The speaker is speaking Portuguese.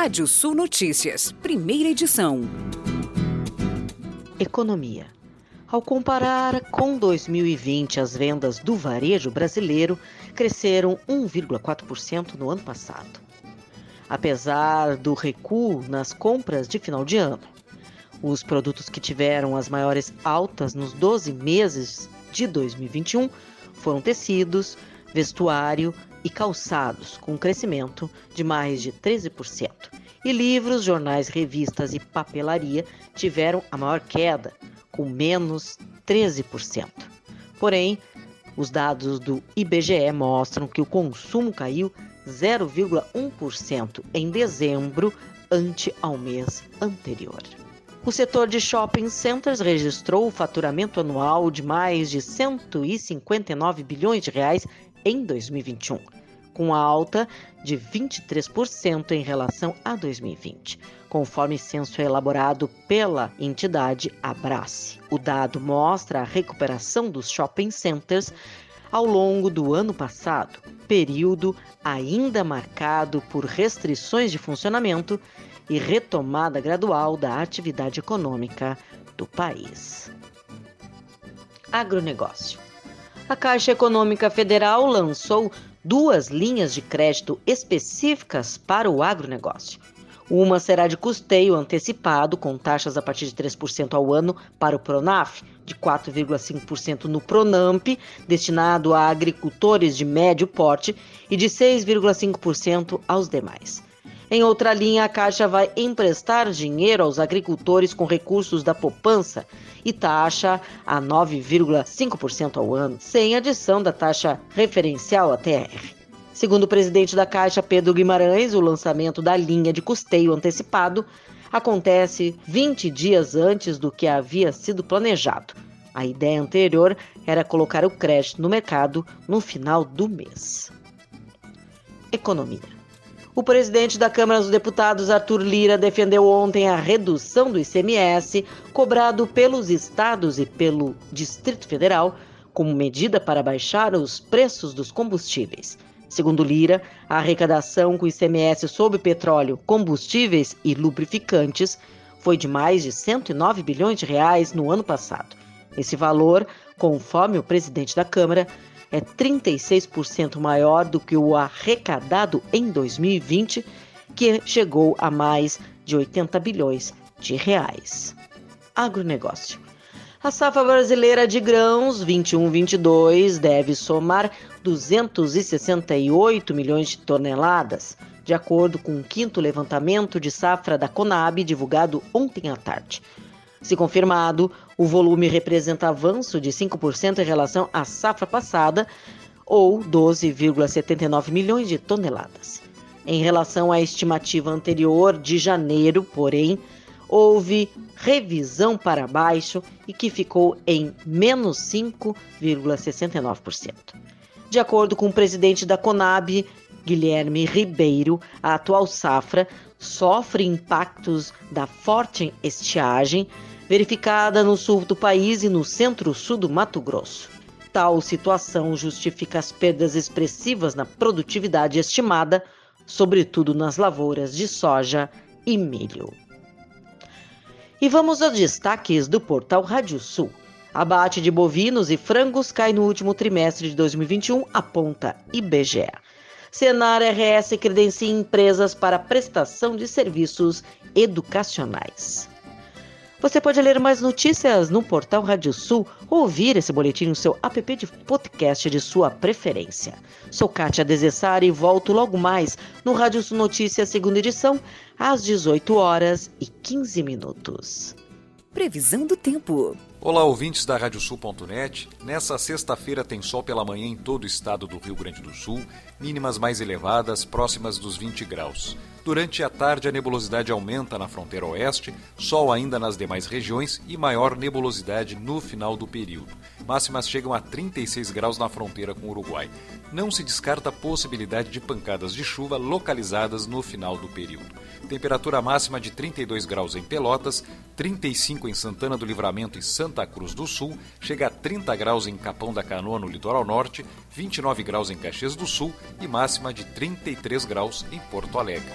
Rádio Sul Notícias, primeira edição. Economia. Ao comparar com 2020, as vendas do varejo brasileiro cresceram 1,4% no ano passado, apesar do recuo nas compras de final de ano. Os produtos que tiveram as maiores altas nos 12 meses de 2021 foram tecidos, vestuário e calçados, com um crescimento de mais de 13%. E livros, jornais, revistas e papelaria tiveram a maior queda, com menos 13%. Porém, os dados do IBGE mostram que o consumo caiu 0,1% em dezembro ante ao mês anterior. O setor de shopping centers registrou o faturamento anual de mais de 159 bilhões de reais em 2021, com alta de 23% em relação a 2020, conforme censo elaborado pela entidade Abrace. O dado mostra a recuperação dos shopping centers ao longo do ano passado, período ainda marcado por restrições de funcionamento e retomada gradual da atividade econômica do país. Agronegócio. A Caixa Econômica Federal lançou duas linhas de crédito específicas para o agronegócio. Uma será de custeio antecipado, com taxas a partir de 3% ao ano para o Pronaf, de 4,5% no Pronamp, destinado a agricultores de médio porte, e de 6,5% aos demais. Em outra linha, a Caixa vai emprestar dinheiro aos agricultores com recursos da poupança e taxa a 9,5% ao ano, sem adição da taxa referencial à TR. Segundo o presidente da Caixa, Pedro Guimarães, o lançamento da linha de custeio antecipado acontece 20 dias antes do que havia sido planejado. A ideia anterior era colocar o crédito no mercado no final do mês. Economia. O presidente da Câmara dos Deputados, Arthur Lira, defendeu ontem a redução do ICMS cobrado pelos estados e pelo Distrito Federal como medida para baixar os preços dos combustíveis. Segundo Lira, a arrecadação com ICMS sobre petróleo, combustíveis e lubrificantes foi de mais de 109 bilhões de reais no ano passado. Esse valor, conforme o presidente da Câmara, é 36% maior do que o arrecadado em 2020, que chegou a mais de 80 bilhões de reais. Agronegócio. A safra brasileira de grãos 21-22 deve somar 268 milhões de toneladas, de acordo com o quinto levantamento de safra da Conab, divulgado ontem à tarde. Se confirmado, o volume representa avanço de 5% em relação à safra passada, ou 12,79 milhões de toneladas. Em relação à estimativa anterior de janeiro, porém, houve revisão para baixo e que ficou em menos 5,69%. De acordo com o presidente da Conab, Guilherme Ribeiro, a atual safra sofre impactos da forte estiagem verificada no sul do país e no centro-sul do Mato Grosso. Tal situação justifica as perdas expressivas na produtividade estimada, sobretudo nas lavouras de soja e milho. E vamos aos destaques do portal Rádio Sul. Abate de bovinos e frangos cai no último trimestre de 2021, aponta IBGE. Senar RS credencia empresas para prestação de serviços educacionais. Você pode ler mais notícias no portal Rádio Sul ou ouvir esse boletim no seu app de podcast de sua preferência. Sou Kátia Dezessar e volto logo mais no Rádio Sul Notícias, segunda edição, às 18h15. Previsão do tempo. Olá, ouvintes da radiosul.net. Nessa sexta-feira tem sol pela manhã em todo o estado do Rio Grande do Sul, mínimas mais elevadas, próximas dos 20 graus. Durante a tarde, a nebulosidade aumenta na fronteira oeste, sol ainda nas demais regiões e maior nebulosidade no final do período. Máximas chegam a 36 graus na fronteira com o Uruguai. Não se descarta a possibilidade de pancadas de chuva localizadas no final do período. Temperatura máxima de 32 graus em Pelotas, 35 em Santana do Livramento e Santa Santa Cruz do Sul, chega a 30 graus em Capão da Canoa, no litoral norte, 29 graus em Caxias do Sul e máxima de 33 graus em Porto Alegre.